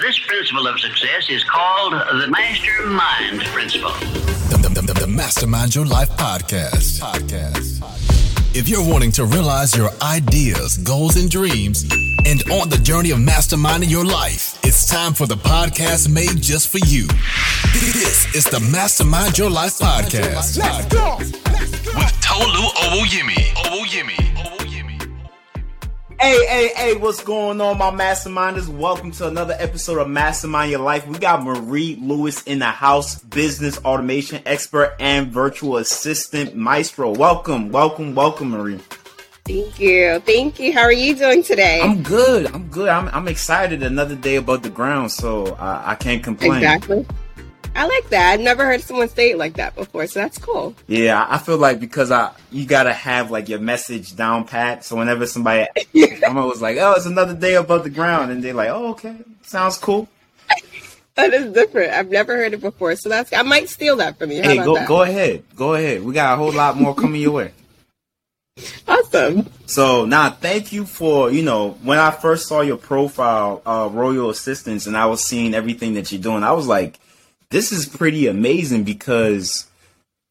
This principle of success is called the Mastermind Principle. The Mastermind Your Life Podcast. If you're wanting to realize your ideas, goals, and dreams, and on the journey of masterminding your life, it's time for the podcast made just for you. This is the Mastermind Your Life Podcast. Let's go. With Tolu Owoyimi. Hey, what's going on, my masterminders? Welcome to another episode of Mastermind Your Life. We got Marie Lewis in the house, business automation expert and virtual assistant maestro. Welcome, Marie. Thank you. How are you doing today? I'm good. I'm excited. Another day above the ground, so I can't complain. Exactly. I like that. I've never heard someone say it like that before, so that's cool. Yeah, I feel like because you gotta have like your message down pat. So whenever somebody, I'm always like, "Oh, it's another day above the ground," and they're like, "Oh, okay, sounds cool." That is different. I've never heard it before, so that's. I might steal that from you. Hey, go ahead. We got a whole lot more coming your way. Awesome. So now, thank you for when I first saw your profile, Royal Assistance, and I was seeing everything that you're doing. I was like, this is pretty amazing because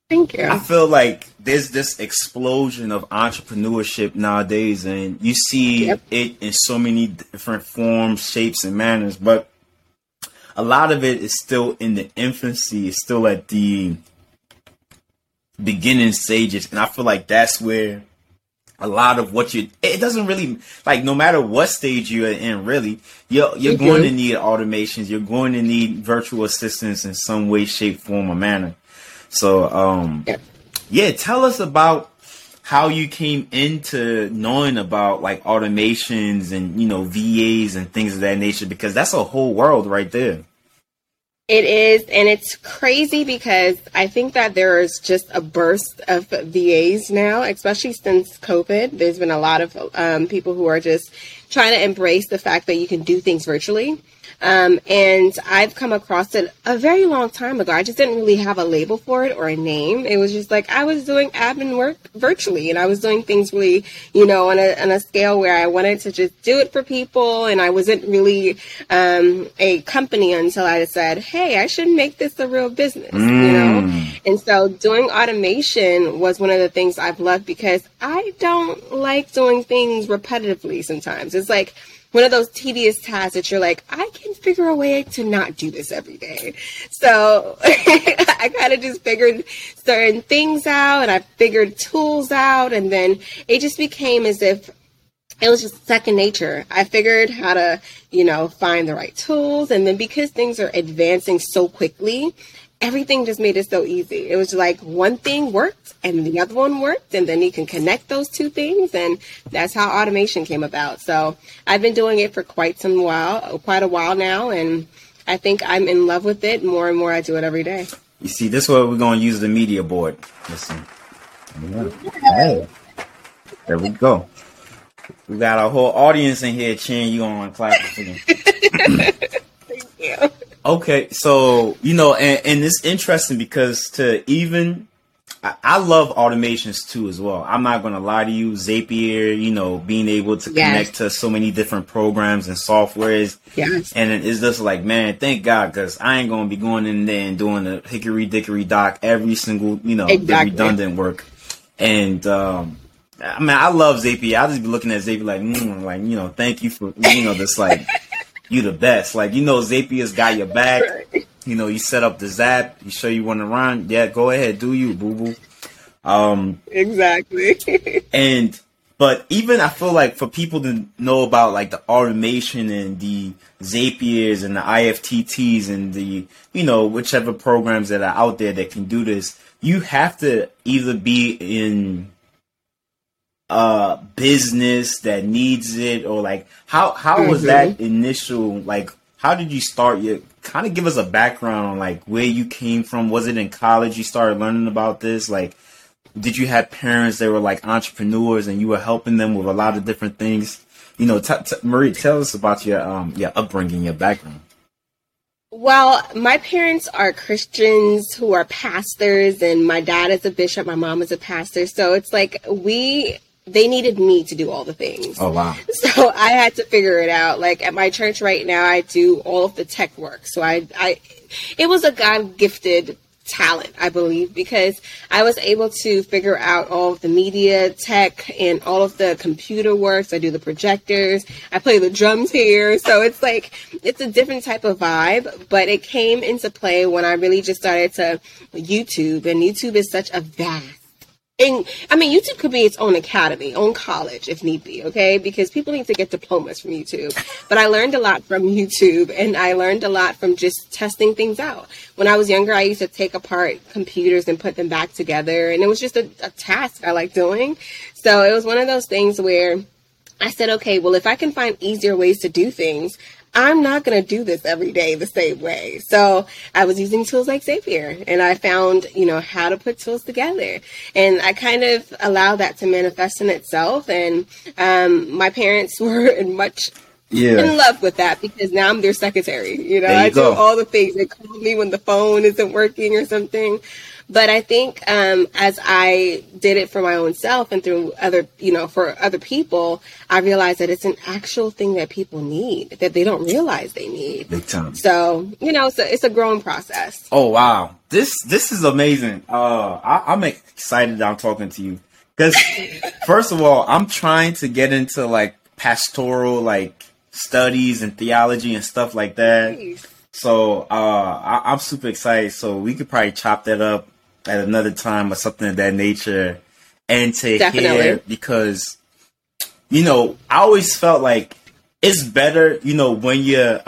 thank you. I feel like there's this explosion of entrepreneurship nowadays, and you see it in so many different forms, shapes, and manners. But a lot of it is still in the infancy. It's still at the beginning stages. And I feel like that's where a lot of what it doesn't really, like, no matter what stage you're in, really, you're going to need automations. You're going to need virtual assistants in some way, shape, form, or manner. So, tell us about how you came into knowing about like automations and, VAs and things of that nature, because that's a whole world right there. It is, and it's crazy because I think that there is just a burst of VAs now, especially since COVID. There's been a lot of people who are just trying to embrace the fact that you can do things virtually. And I've come across it a very long time ago. I just didn't really have a label for it or a name. It was just like I was doing admin work virtually, and I was doing things really, on a scale where I wanted to just do it for people. And I wasn't really a company until I said, hey, I should make this a real business, And so doing automation was one of the things I've loved because I don't like doing things repetitively sometimes. It's like one of those tedious tasks that you're like, I can figure a way to not do this every day. So I kind of just figured certain things out, and I figured tools out, and then it just became as if it was just second nature. I figured how to, find the right tools. And then because things are advancing so quickly, everything just made it so easy. It was like one thing worked and the other one worked, and then you can connect those two things. And that's how automation came about. So I've been doing it for quite a while now. And I think I'm in love with it more and more. I do it every day. You see, this is where we're going to use the media board. Listen. Hey. There we go. We got a whole audience in here cheering you on. Clap for them. Thank you. Okay, so and it's interesting because I love automations too as well. I'm not gonna lie to you, Zapier. Being able to connect to so many different programs and softwares. Yes. And it's just like, man, thank God, because I ain't gonna be going in there and doing the hickory dickory dock every single the redundant work. And I mean, I love Zapier. I'll just be looking at Zapier like, thank you for, this, like, you the best. Like, Zapier's got your back. You set up the Zap. You sure you want to run? Yeah, go ahead. Do you, boo-boo. Exactly. But even I feel like for people to know about, like, the automation and the Zapiers and the IFTTs and the, whichever programs that are out there that can do this, you have to either be in business that needs it, or like how was that initial, like, how did you start? You kind of give us a background on like where you came from. Was it in college you started learning about this? Like, did you have parents that were like entrepreneurs and you were helping them with a lot of different things? Marie, tell us about your upbringing, your background. Well, my parents are Christians who are pastors, and my dad is a bishop, my mom is a pastor. So it's like we they needed me to do all the things. Oh, wow. So I had to figure it out. Like at my church right now, I do all of the tech work. So it was a God-gifted talent, I believe, because I was able to figure out all of the media tech and all of the computer works. I do the projectors. I play the drums here. So it's like, it's a different type of vibe, but it came into play when I really just started to YouTube, and YouTube is such a vast. And I mean, YouTube could be its own academy, own college if need be, okay? Because people need to get diplomas from YouTube. But I learned a lot from YouTube, and I learned a lot from just testing things out. When I was younger, I used to take apart computers and put them back together, and it was just a task I liked doing. So it was one of those things where I said, okay, well, if I can find easier ways to do things, I'm not going to do this every day the same way. So I was using tools like Zapier, and I found, how to put tools together. And I kind of allowed that to manifest in itself. And my parents were in love with that, because now I'm their secretary. I do all the things. They call me when the phone isn't working or something. But I think as I did it for my own self and through other, for other people, I realized that it's an actual thing that people need, that they don't realize they need. Big time. So, it's a growing process. Oh, wow. This is amazing. I'm excited that I'm talking to you, because first of all, I'm trying to get into like pastoral, like studies and theology and stuff like that. Nice. So I'm super excited. So we could probably chop that up at another time or something of that nature, and to hear, because I always felt like it's better when you're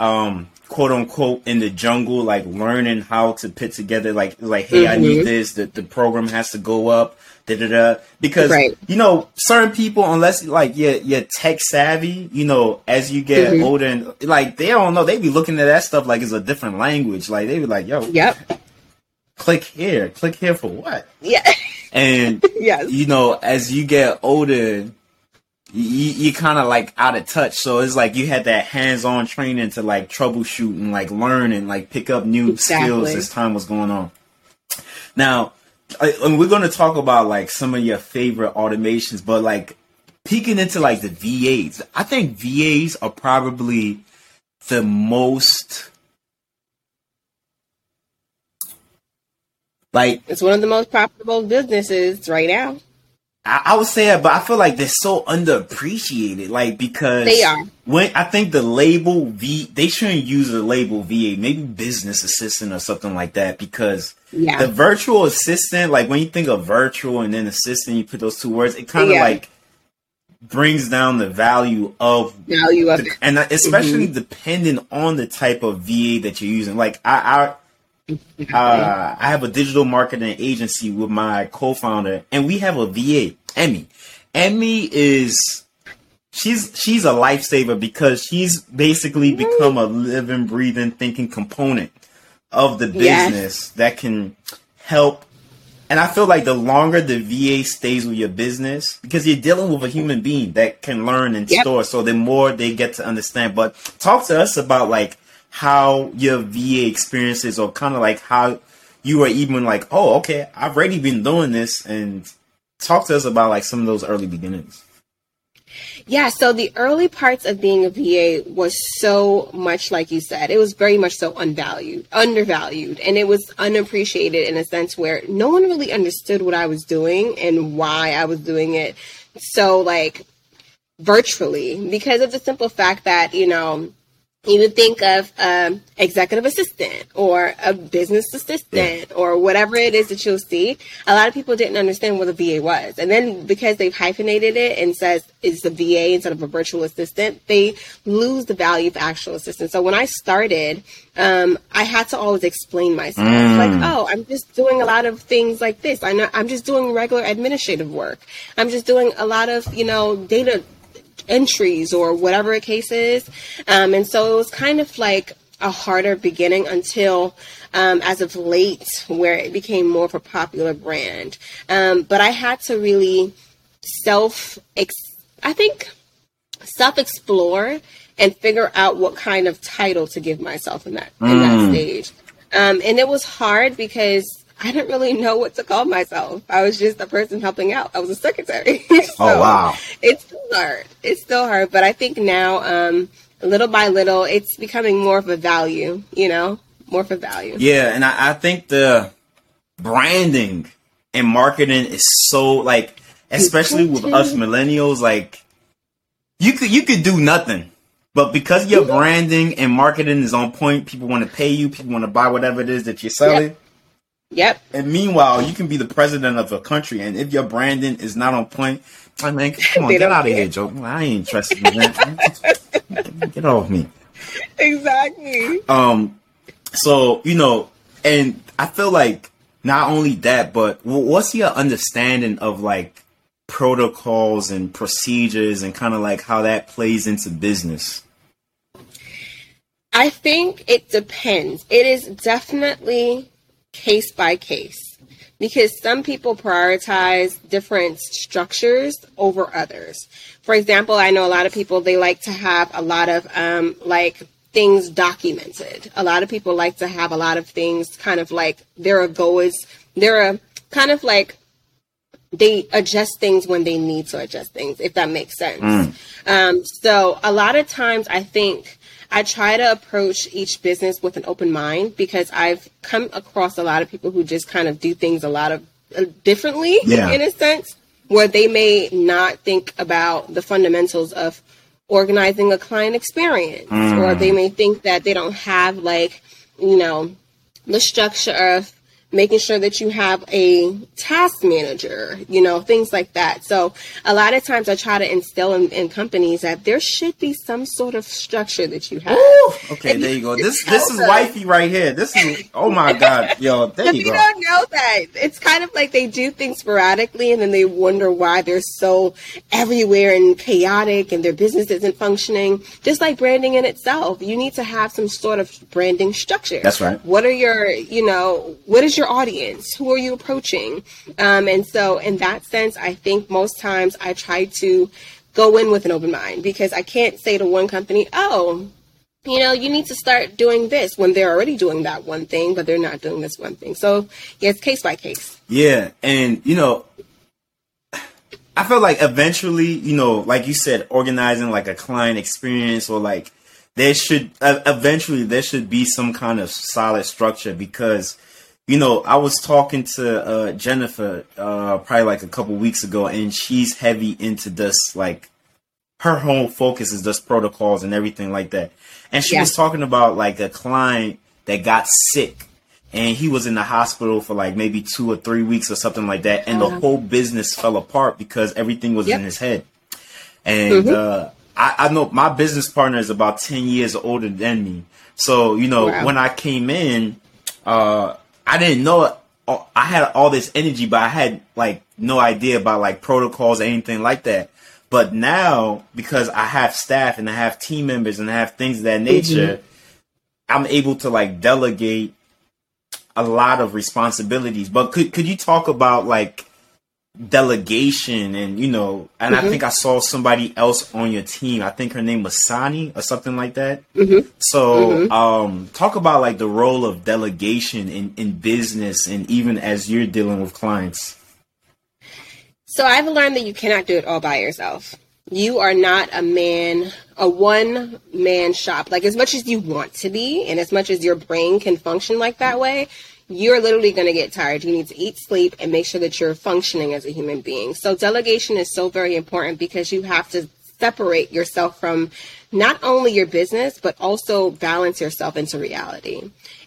quote unquote in the jungle, like learning how to put together like hey, mm-hmm. I need this, the program has to go up, because right. Certain people, unless like you're tech savvy, as you get mm-hmm. older, and like they don't know, they be looking at that stuff like it's a different language. Like they be like, yo, yep. click here for what? Yeah. And yes. As you get older, you kind of like out of touch. So it's like you had that hands-on training to like troubleshoot and like learn and like pick up new skills as time was going on. Now, and we're going to talk about like some of your favorite automations, but like peeking into like the VAs, I think VAs are probably the most like, it's one of the most profitable businesses right now. I would say that, but I feel like they're so underappreciated, like, because they are. When I think the label they shouldn't use the label VA, maybe business assistant or something like that, because the virtual assistant, like when you think of virtual and then assistant, you put those two words, it kind of like brings down the value of it. And especially mm-hmm. depending on the type of VA that you're using. Like I have a digital marketing agency with my co-founder, and we have a VA, Emmy. Emmy is she's a lifesaver, because she's basically become a living, breathing, thinking component of the business that can help. And I feel like the longer the VA stays with your business, because you're dealing with a human being that can learn and store, so the more they get to understand. But talk to us about like how your VA experiences, or kind of like how you were even like, oh, okay, I've already been doing this, and talk to us about like some of those early beginnings. Yeah. So the early parts of being a VA was so much, like you said, it was very much so undervalued, and it was unappreciated in a sense where no one really understood what I was doing and why I was doing it. So like virtually, because of the simple fact that, you would think of executive assistant or a business assistant or whatever it is that you'll see. A lot of people didn't understand what a VA was. And then because they've hyphenated it and says it's a VA instead of a virtual assistant, they lose the value of actual assistant. So when I started, I had to always explain myself. Like, oh, I'm just doing a lot of things like this. I'm just doing regular administrative work. I'm just doing a lot of, data entries or whatever the case is. And so it was kind of like a harder beginning until as of late, where it became more of a popular brand. But I had to really self-explore and figure out what kind of title to give myself in that stage. And it was hard because I didn't really know what to call myself. I was just a person helping out. I was a secretary. So oh, wow. It's still hard. It's still hard. But I think now, little by little, it's becoming more of a value, you know, more of a value. Yeah. And I think the branding and marketing is so, like, especially with us millennials, like, you could do nothing. But because your branding and marketing is on point, people want to pay you. People want to buy whatever it is that you're selling. Yep. And meanwhile, you can be the president of a country, and if your branding is not on point, I mean, come on, get out of here, Joe. I ain't interested in that. Get off me. Exactly. So, you know, and I feel like not only that, but what's your understanding of, like, protocols and procedures and kind of like how that plays into business? I think it depends. It is definitely case by case, because some people prioritize different structures over others. For example, I know a lot of people, they like to have a lot of like things documented. A lot of people like to have a lot of things kind of like they adjust things when they need to adjust things, if that makes sense. So a lot of times I think I try to approach each business with an open mind, because I've come across a lot of people who just kind of do things a lot of differently in a sense, where they may not think about the fundamentals of organizing a client experience, or they may think that they don't have, like, you know, the structure of making sure that you have a task manager, you know, things like that. So a lot of times I try to instill in companies that there should be some sort of structure that you have. Ooh, okay, there you go. This is wifey right here. This is, oh my God, yo, there you go. If you don't know that, it's kind of like they do things sporadically and then they wonder why they're so everywhere and chaotic and their business isn't functioning. Just like branding in itself, you need to have some sort of branding structure. That's right. What are your, you know, what is your audience? Who are you approaching? And so in that sense, I think most times I try to go in with an open mind, because I can't say to one company, oh, you know, you need to start doing this, when they're already doing that one thing, but they're not doing this one thing. So yes, case by case. Yeah. And, you know, I feel like eventually, you know, like you said, organizing like a client experience, or like there should eventually there should be some kind of solid structure, because, you know, I was talking to Jennifer probably like a couple weeks ago, and she's heavy into this, like, her whole focus is just protocols and everything like that. And she was talking about, like, a client that got sick, and he was in the hospital for like maybe 2 or 3 weeks or something like that. And the whole business fell apart because everything was in his head. And I know my business partner is about 10 years older than me. So, you know, when I came in, I didn't know I had all this energy, but I had like no idea about like protocols or anything like that. But now, because I have staff and I have team members and I have things of that nature, I'm able to like delegate a lot of responsibilities. But could you talk about like delegation and, you know, and I think I saw somebody else on your team. I think her name was Sani or something like that. So talk about like the role of delegation in business and even as you're dealing with clients. So I've learned that you cannot do it all by yourself. You are not a one-man shop. Like, as much as you want to be and as much as your brain can function like that way, you're literally going to get tired. You need to eat, sleep, and make sure that you're functioning as a human being. So delegation is so very important, because you have to separate yourself from not only your business, but also balance yourself into reality.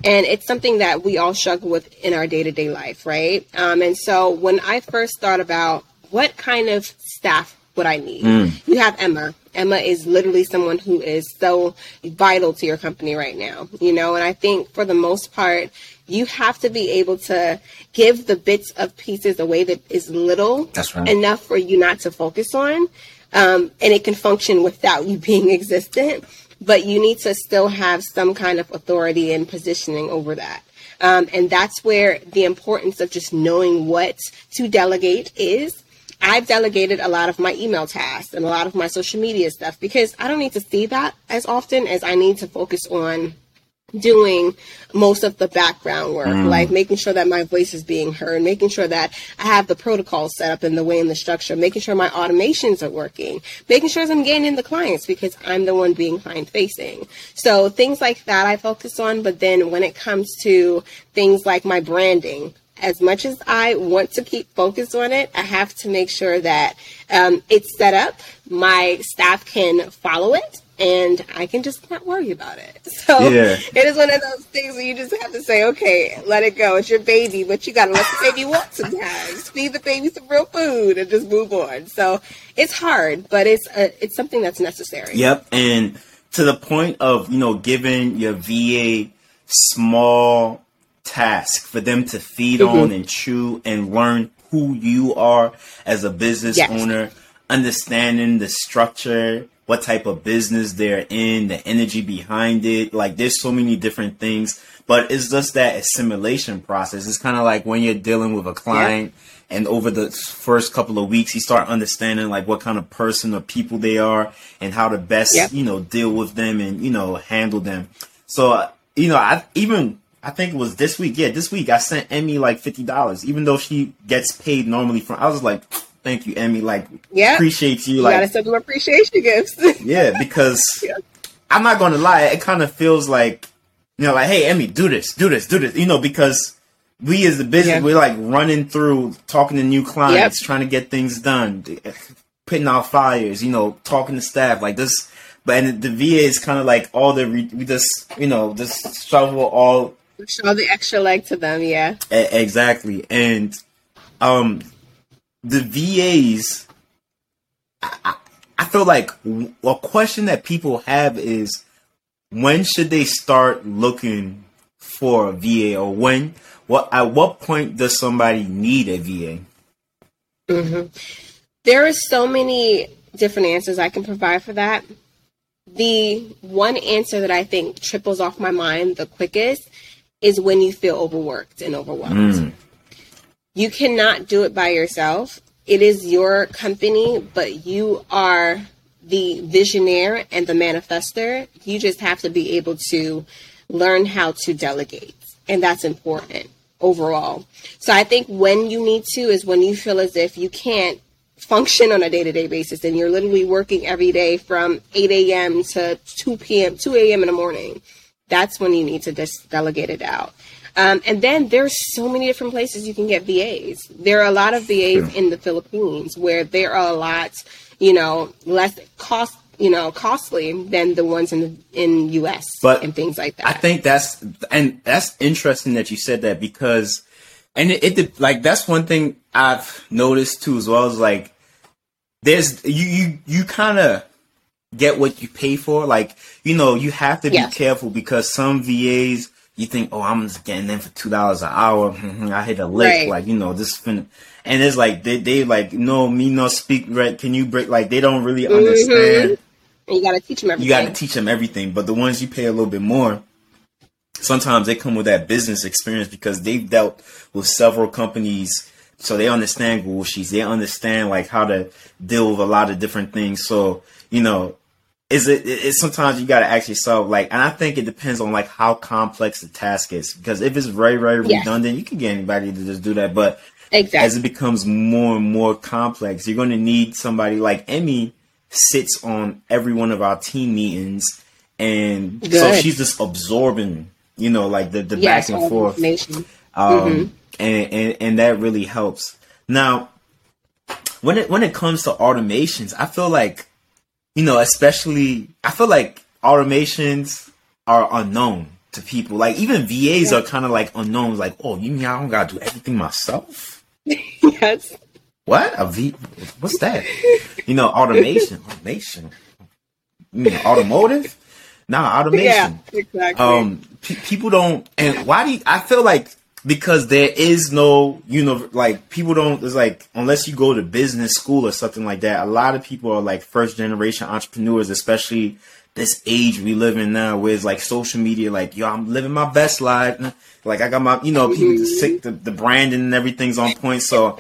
And it's something that we all struggle with in our day-to-day life, right? And so when I first thought about what kind of staff would I need, you have Emma. Emma is literally someone who is so vital to your company right now, you know, and I think for the most part, you have to be able to give the bits of pieces away that is little enough for you not to focus on. And it can function without you being existent, but you need to still have some kind of authority and positioning over that. And that's where the importance of just knowing what to delegate is. I've delegated a lot of my email tasks and a lot of my social media stuff, because I don't need to see that as often as I need to focus on doing most of the background work, like making sure that my voice is being heard, making sure that I have the protocol set up in the way and the structure, making sure my automations are working, making sure I'm getting in the clients because I'm the one being client facing. So things like that I focus on. But then when it comes to things like my branding, as much as I want to keep focused on it, I have to make sure that it's set up, my staff can follow it, and I can just not worry about it. So it is one of those things where you just have to say, okay, let it go. It's your baby, but you got to let the baby walk sometimes. Feed the baby some real food and just move on. So it's hard, but it's something that's necessary. Yep. And to the point of, you know, giving your VA small task for them to feed on and chew and learn who you are as a business owner, understanding the structure, what type of business they're in, the energy behind it. Like, there's so many different things, but it's just that assimilation process. It's kind of like when you're dealing with a client and over the first couple of weeks, you start understanding like what kind of person or people they are and how to best, you know, deal with them and, you know, handle them. So, you know, I think it was this week. Yeah. This week I sent Emmy like $50, even though she gets paid normally from, I was like, thank you, Emmy. Like, appreciate you. Like, you gotta send them appreciation gifts. Because I'm not gonna lie, it kind of feels like, you know, like, hey, Emmy, do this. You know, because we as the business, we're like running through, talking to new clients, trying to get things done, putting out fires, you know, talking to staff like this. But and the VA is kind of like all the we just, you know, just show the extra leg to them. Yeah, exactly, and the VAs, I feel like a question that people have is, when should they start looking for a VA, or at what point does somebody need a VA? There are so many different answers I can provide for that. The one answer that I think triples off my mind the quickest is when you feel overworked and overwhelmed. You cannot do it by yourself. It is your company, but you are the visionaire and the manifester. You just have to be able to learn how to delegate. And that's important overall. So I think when you need to is when you feel as if you can't function on a day-to-day basis and you're literally working every day from 8 a.m. to 2 a.m. in the morning. That's when you need to just delegate it out. And then there's so many different places you can get VAs. There are a lot of VAs in the Philippines where there are a lot, you know, less costly than the ones in US and things like that. I think that's interesting that you said that, because and it like that's one thing I've noticed too as well, is like there's you kind of get what you pay for. Like, you know, you have to be careful, because some VAs, you think, oh, I'm just getting in for $2 an hour. I hit a lick, like, you know, this. And it's like they like, no, me no speak. Right? Can you break? Like, they don't really understand. And you gotta teach them everything. But the ones you pay a little bit more, sometimes they come with that business experience because they've dealt with several companies, so they understand Google Sheets. They understand like how to deal with a lot of different things. So, you know. It's sometimes you got to ask yourself, like, and I think it depends on like how complex the task is, because if it's very, very redundant, you can get anybody to just do that. But as it becomes more and more complex, you're going to need somebody like Emmy sits on every one of our team meetings. And so she's just absorbing, you know, like the back and forth. And that really helps. Now, when it comes to automations, I feel like, you know, especially, I feel like automations are unknown to people. Like, even VAs are kind of like unknowns. Like, oh, you mean I don't gotta do everything myself? What? What's that? You know, automation. You mean automotive? Nah, automation. Yeah, exactly. People don't, and why do you, I feel like because there is no, you know, like people don't, it's like, unless you go to business school or something like that, a lot of people are like first generation entrepreneurs, especially this age we live in now where it's like social media, like, yo, I'm living my best life. Like I got my, you know, people just sick, the branding and everything's on point. So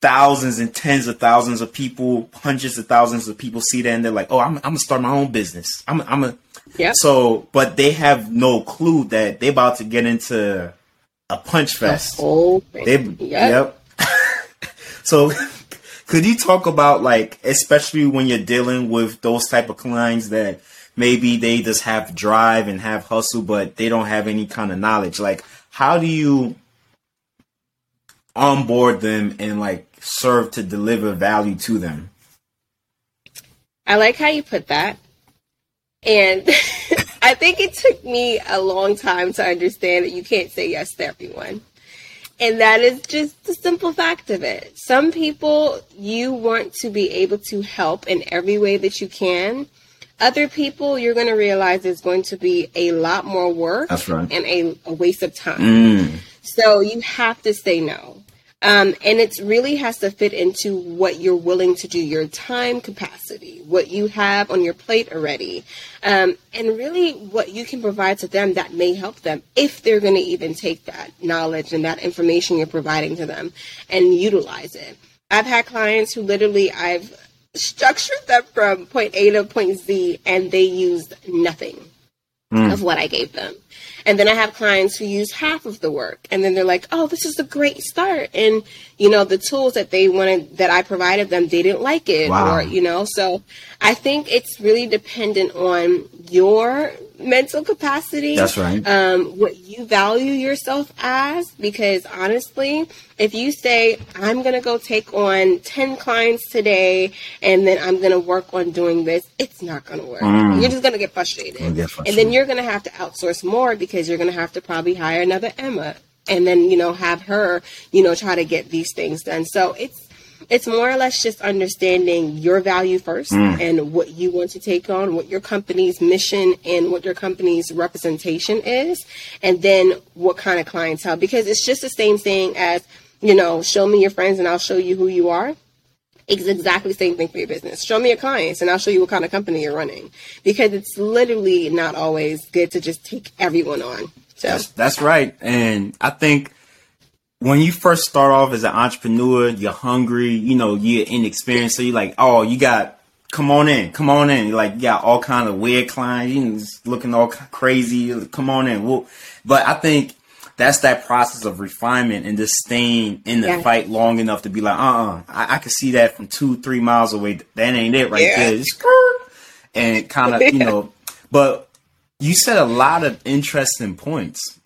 thousands and tens of thousands of people, hundreds of thousands of people see that and they're like, oh, I'm gonna start my own business. I'm gonna Yeah. So, but they have no clue that they're about to get into a punch fest. The whole thing. Yep. So, could you talk about, like, especially when you're dealing with those type of clients that maybe they just have drive and have hustle, but they don't have any kind of knowledge. Like, how do you onboard them and, like, serve to deliver value to them? I like how you put that. And I think it took me a long time to understand that you can't say yes to everyone. And that is just the simple fact of it. Some people you want to be able to help in every way that you can. Other people you're going to realize is going to be a lot more work. That's right. And a waste of time. So you have to say no. And it really has to fit into what you're willing to do, your time capacity, what you have on your plate already, and really what you can provide to them that may help them if they're going to even take that knowledge and that information you're providing to them and utilize it. I've had clients who literally I've structured them from point A to point Z and they used nothing of what I gave them. And then I have clients who use half of the work and then they're like, oh, this is a great start. And, you know, the tools that they wanted that I provided them, they didn't like it. Wow. Or, you know, so I think it's really dependent on your mental capacity. That's right. What you value yourself as, because honestly, if you say, I'm going to go take on 10 clients today and then I'm going to work on doing this, it's not going to work. You're just going to get frustrated. And then you're going to have to outsource more because you're going to have to probably hire another Emma and then, you know, have her, you know, try to get these things done. So it's more or less just understanding your value first and what you want to take on, what your company's mission and what your company's representation is, and then what kind of clientele. Because it's just the same thing as, you know, show me your friends and I'll show you who you are. It's exactly the same thing for your business. Show me your clients and I'll show you what kind of company you're running. Because it's literally not always good to just take everyone on. So. That's right. And I think when you first start off as an entrepreneur, you're hungry, you know, you're inexperienced. So you're like, oh, you got, come on in. You're like, you got all kind of weird clients, you just looking all crazy. Come on in. Well, but I think that's that process of refinement and just staying in the fight long enough to be like, I can see that from 2-3 miles away. That ain't it right there. It's and kind of, you know, but you said a lot of interesting points.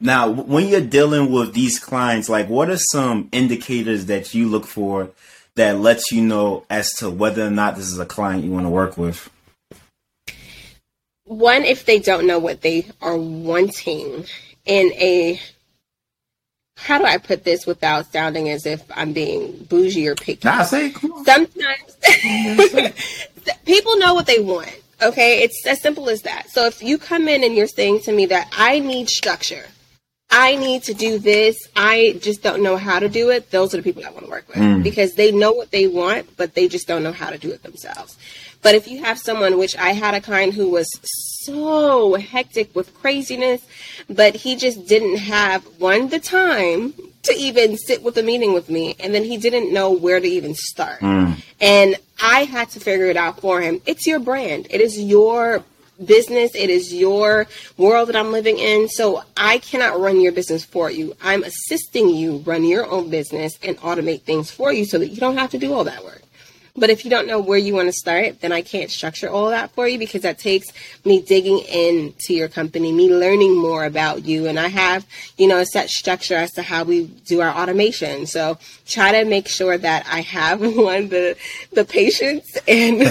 Now, when you're dealing with these clients, like, what are some indicators that you look for that lets you know as to whether or not this is a client you want to work with? One, if they don't know what they are wanting in a, how do I put this without sounding as if I'm being bougie or picky? Nah, say, come on. Sometimes people know what they want. Okay. It's as simple as that. So if you come in and you're saying to me that I need structure, I need to do this, I just don't know how to do it, those are the people I want to work with because they know what they want, but they just don't know how to do it themselves. But if you have someone, which I had a client who was so hectic with craziness, but he just didn't have, one, the time to even sit with a meeting with me, and then he didn't know where to even start. And I had to figure it out for him. It's your brand. It is your business. It is your world that I'm living in. So I cannot run your business for you. I'm assisting you run your own business and automate things for you so that you don't have to do all that work. But if you don't know where you want to start, then I can't structure all that for you because that takes me digging into your company, me learning more about you. And I have, you know, a set structure as to how we do our automation. So try to make sure that I have, one, the patience and,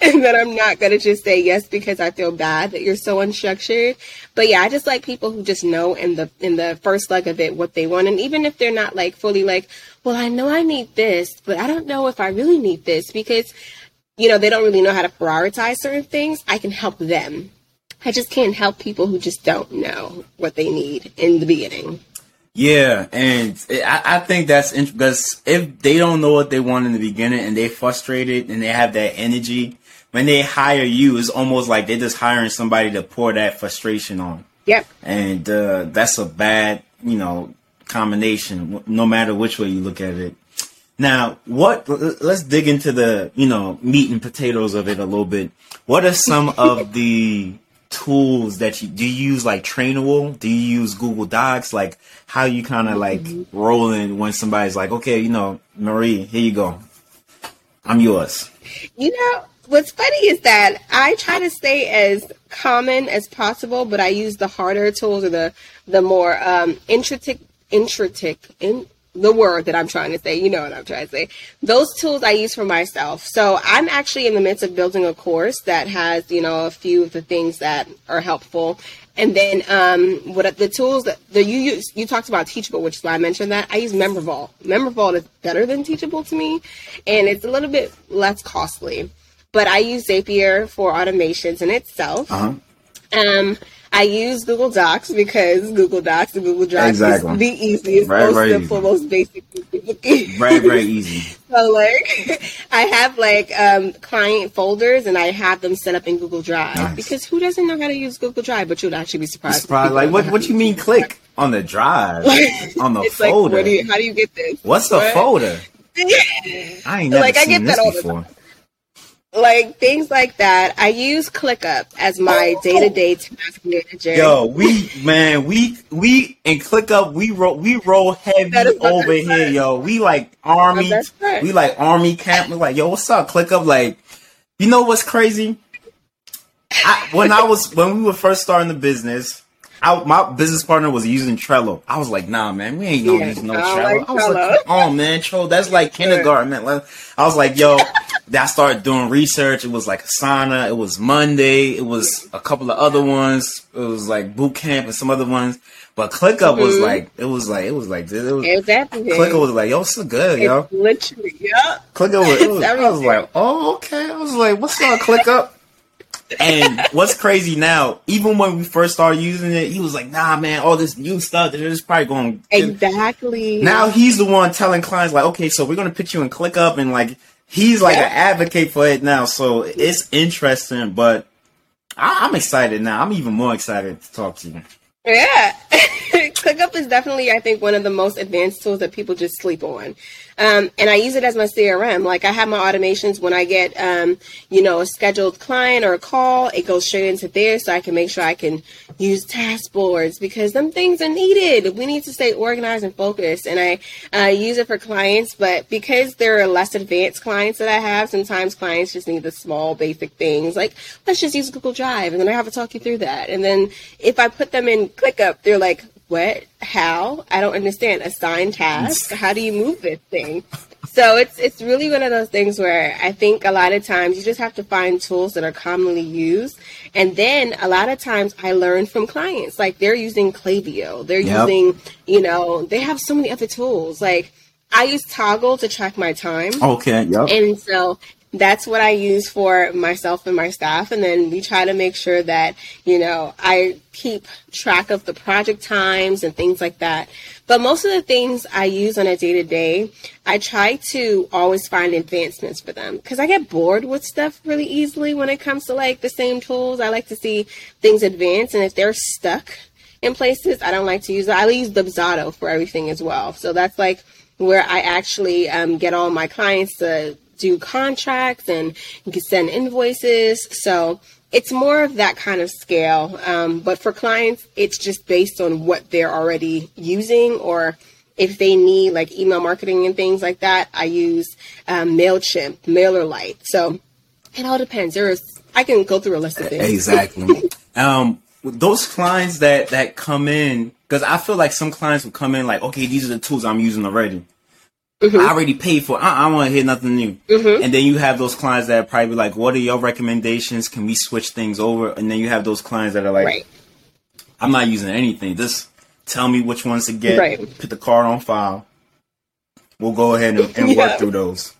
and that I'm not going to just say yes because I feel bad that you're so unstructured. But yeah, I just like people who just know in the first leg of it what they want. And even if they're not like fully like, well, I know I need this, but I don't know if I really need this because, you know, they don't really know how to prioritize certain things. I can help them. I just can't help people who just don't know what they need in the beginning. Yeah. And I think that's interesting because if they don't know what they want in the beginning and they're frustrated and they have that energy, when they hire you, it's almost like they're just hiring somebody to pour that frustration on. Yep. And that's a bad, you know, combination, no matter which way you look at it. Now, let's dig into the, meat and potatoes of it a little bit. What are some of the tools that you use, like Trainable? Do you use Google Docs? Like, how you kind of like rolling when somebody's like, okay, Marie, here you go. I'm yours. What's funny is that I try to stay as common as possible, but I use the harder tools or the more intricate in the word that I'm trying to say. You know what I'm trying to say. Those tools I use for myself. So I'm actually in the midst of building a course that has, a few of the things that are helpful. And then what the tools that you use, you talked about Teachable, which is why I mentioned that. I use MemberVault. MemberVault is better than Teachable to me, and it's a little bit less costly. But I use Zapier for automations in itself. Uh-huh. I use Google Docs because Google Docs and Google Drive is the easiest, most basic. Very easy. So I have client folders and I have them set up in Google Drive. Nice. Because who doesn't know how to use Google Drive? But you'd actually be surprised. Like what you mean click on the drive? On the folder? Like, how do you get this? What's the folder? I ain't never seen this before. Like things like that. I use ClickUp as my day-to-day task manager. Yo, we in ClickUp we roll heavy over here, friend. Yo. We like army. We like army camp. We like, yo, what's up, ClickUp? Like, you know what's crazy? When we were first starting the business, my business partner was using Trello. I was like, nah, man, we ain't gonna use no Trello. Like, I was like, oh man, Trello, that's like kindergarten, man. I was like, yo, I started doing research. It was like Asana, it was Monday, it was a couple of other ones. It was like boot camp and some other ones. But ClickUp was like, ClickUp was like, yo, it's so good, yo. Literally, yeah. ClickUp I was like, oh, okay. I was like, what's up, ClickUp? And what's crazy now, even when we first started using it, he was like, nah, man, all this new stuff, they're just probably going. Exactly. Now he's the one telling clients, like, okay, so we're going to put you in ClickUp. And like, he's like an advocate for it now. So it's interesting, but I'm excited now. I'm even more excited to talk to you. Yeah. ClickUp is definitely, I think, one of the most advanced tools that people just sleep on. And I use it as my CRM. Like, I have my automations when I get, a scheduled client or a call, it goes straight into there so I can make sure I can use task boards because them things are needed. We need to stay organized and focused. And I use it for clients, but because there are less advanced clients that I have, sometimes clients just need the small basic things. Like, let's just use Google Drive. And then I have to talk you through that. And then if I put them in ClickUp, they're like, what? How? I don't understand. Assign task. How do you move this thing? So it's really one of those things where I think a lot of times you just have to find tools that are commonly used. And then a lot of times I learn from clients, like they're using Klaviyo. They're using, they have so many other tools. Like I use Toggle to track my time. Okay. Yep. And so that's what I use for myself and my staff. And then we try to make sure that, I keep track of the project times and things like that. But most of the things I use on a day-to-day, I try to always find advancements for them because I get bored with stuff really easily when it comes to like the same tools. I like to see things advance. And if they're stuck in places, I don't like to use it. I use Lubsado for everything as well. So that's like where I actually get all my clients to do contracts and you can send invoices. So it's more of that kind of scale. But for clients, it's just based on what they're already using or if they need like email marketing and things like that, I use MailChimp, MailerLite. So it all depends. I can go through a list of things. Exactly. Those clients that come in, because I feel like some clients will come in like, okay, these are the tools I'm using already. Mm-hmm. I already paid for it. I don't want to hear nothing new. Mm-hmm. And then you have those clients that are probably be like, what are your recommendations? Can we switch things over? And then you have those clients that are like, I'm not using anything. Just tell me which ones to get. Right. Put the card on file. We'll go ahead and work through those.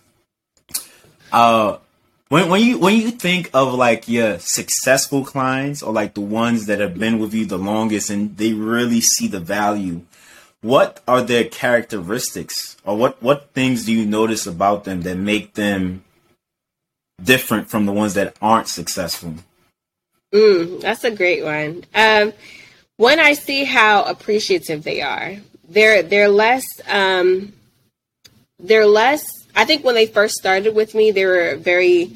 When you think of like your successful clients or like the ones that have been with you the longest and they really see the value, what are their characteristics or what things do you notice about them that make them different from the ones that aren't successful? That's a great one. When I see how appreciative they are, they're less they're less, I think when they first started with me, they were very,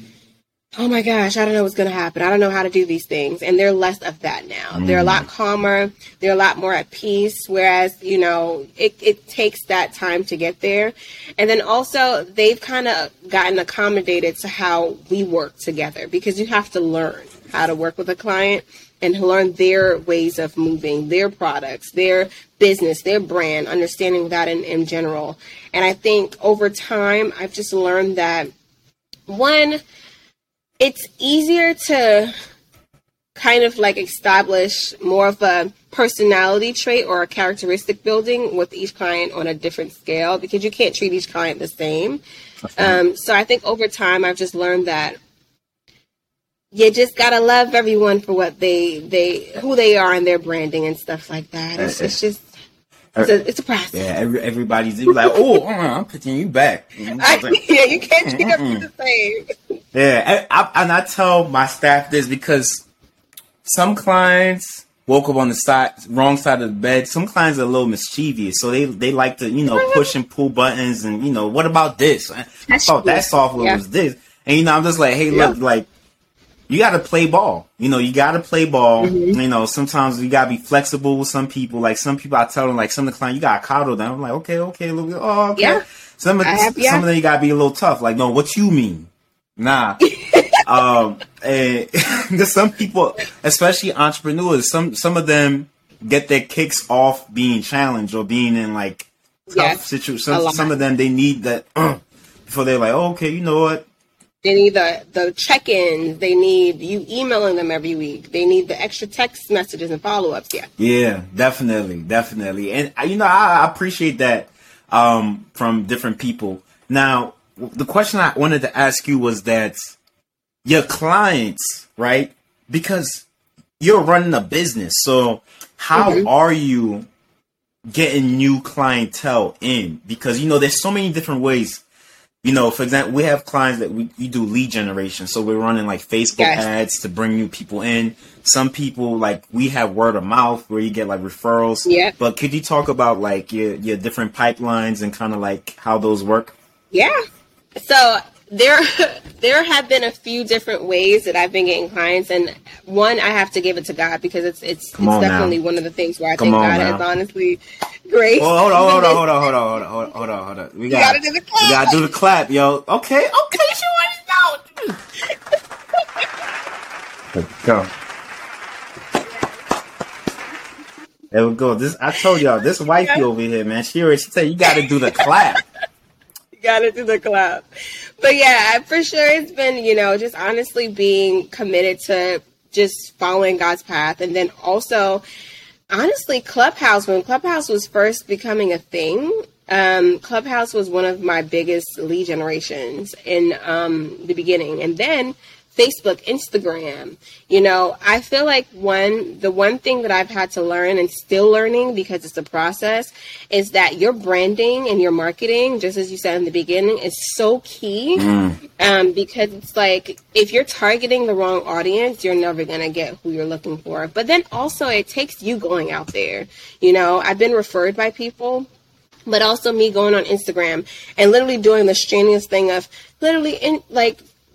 oh my gosh, I don't know what's going to happen. I don't know how to do these things. And they're less of that now. Mm. They're a lot calmer. They're a lot more at peace. Whereas, you know, it takes that time to get there. And then also they've kind of gotten accommodated to how we work together, because you have to learn how to work with a client and learn their ways of moving, their products, their business, their brand, understanding that in general. And I think over time, I've just learned that one, it's easier to kind of like establish more of a personality trait or a characteristic building with each client on a different scale, because you can't treat each client the same. Okay. So I think over time, I've just learned that you just got to love everyone for what who they are and their branding and stuff like that. It's just, it's a process. Yeah, everybody's like, oh, I'm putting you back. Yeah, you can't treat them the same. Yeah, and I tell my staff this, because some clients woke up on the wrong side of the bed. Some clients are a little mischievous, so they like to, you know, push and pull buttons and, you know, what about this? I thought that software was this. And, you know, I'm just like, hey, look, like, you got to play ball. You know, you got to play ball. Mm-hmm. You know, sometimes you got to be flexible with some people. Like, some people, I tell them, like, some of the clients, you got to coddle them. I'm like, okay, look, oh, okay. Yeah. Some of them, you got to be a little tough. Like, no, what you mean? Nah. And there's some people, especially entrepreneurs, some of them get their kicks off being challenged or being in, like, tough situations. Some of them, they need that. So they're like, oh, okay, you know what? They need the check-ins. They need you emailing them every week. They need the extra text messages and follow-ups. Yeah, definitely. And, you know, I appreciate that from different people. Now, the question I wanted to ask you was that your clients, right? Because you're running a business. So how are you getting new clientele in? Because, you know, there's so many different ways. You know, for example, we have clients that we do lead generation. So we're running like Facebook ads to bring new people in. Some people, like, we have word of mouth where you get like referrals. Yeah. But could you talk about like your different pipelines and kind of like how those work? Yeah. So there have been a few different ways that I've been getting clients, and one, I have to give it to God, because it's definitely one of the things where I think God is honestly great. Oh, hold on. We got to do the clap. We got to do the clap, yo. Okay, you want to go. There we go. I told y'all, this wifey over here, man, she said you got to do the clap. Gotta do the club. But yeah, for sure it's been, you know, just honestly being committed to just following God's path. And then also, honestly, Clubhouse, when Clubhouse was first becoming a thing, Clubhouse was one of my biggest lead generations in the beginning. And then Facebook, Instagram, you know, I feel like the one thing that I've had to learn, and still learning because it's a process, is that your branding and your marketing, just as you said in the beginning, is so key. Because it's like, if you're targeting the wrong audience, you're never going to get who you're looking for. But then also it takes you going out there. You know, I've been referred by people, but also me going on Instagram and literally doing the strenuous thing of literally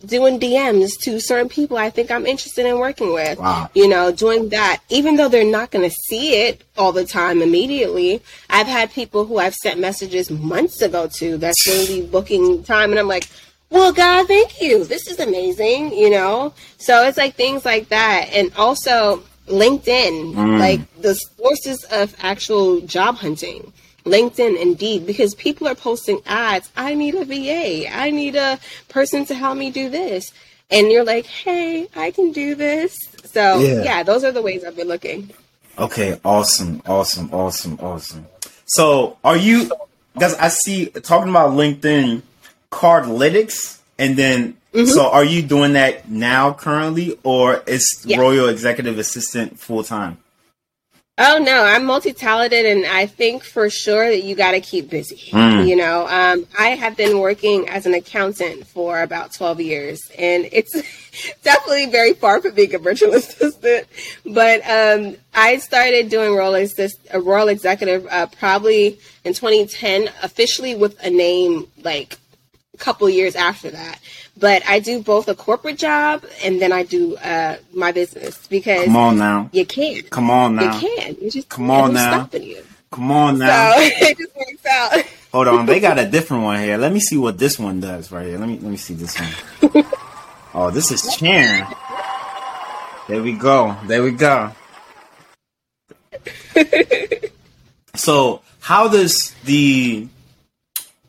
doing DMs to certain people I think I'm interested in working with. Wow. You know, doing that, even though they're not going to see it all the time immediately. I've had people who I've sent messages months ago to that's really booking time, and I'm like, well, God, thank you. This is amazing, you know? So it's like things like that. And also LinkedIn, like the sources of actual job hunting. LinkedIn, Indeed, because people are posting ads. I need a VA. I need a person to help me do this. And you're like, hey, I can do this. So yeah, those are the ways I've been looking. Okay. Awesome. So are you, because I see talking about LinkedIn, Cardlytics, and then, so are you doing that now currently, or is Royal Executive Assistant full time? Oh, no, I'm multi-talented, and I think for sure that you got to keep busy. You know, I have been working as an accountant for about 12 years, and it's definitely very far from being a virtual assistant. But I started doing Royal Executive probably in 2010, officially with a name like a couple years after that. But I do both a corporate job and then I do my business because Come on now. So it just works out. Hold on, they got a different one here. Let me see what this one does right here. Let me see this one. Oh, this is Chan. There we go. So, how does the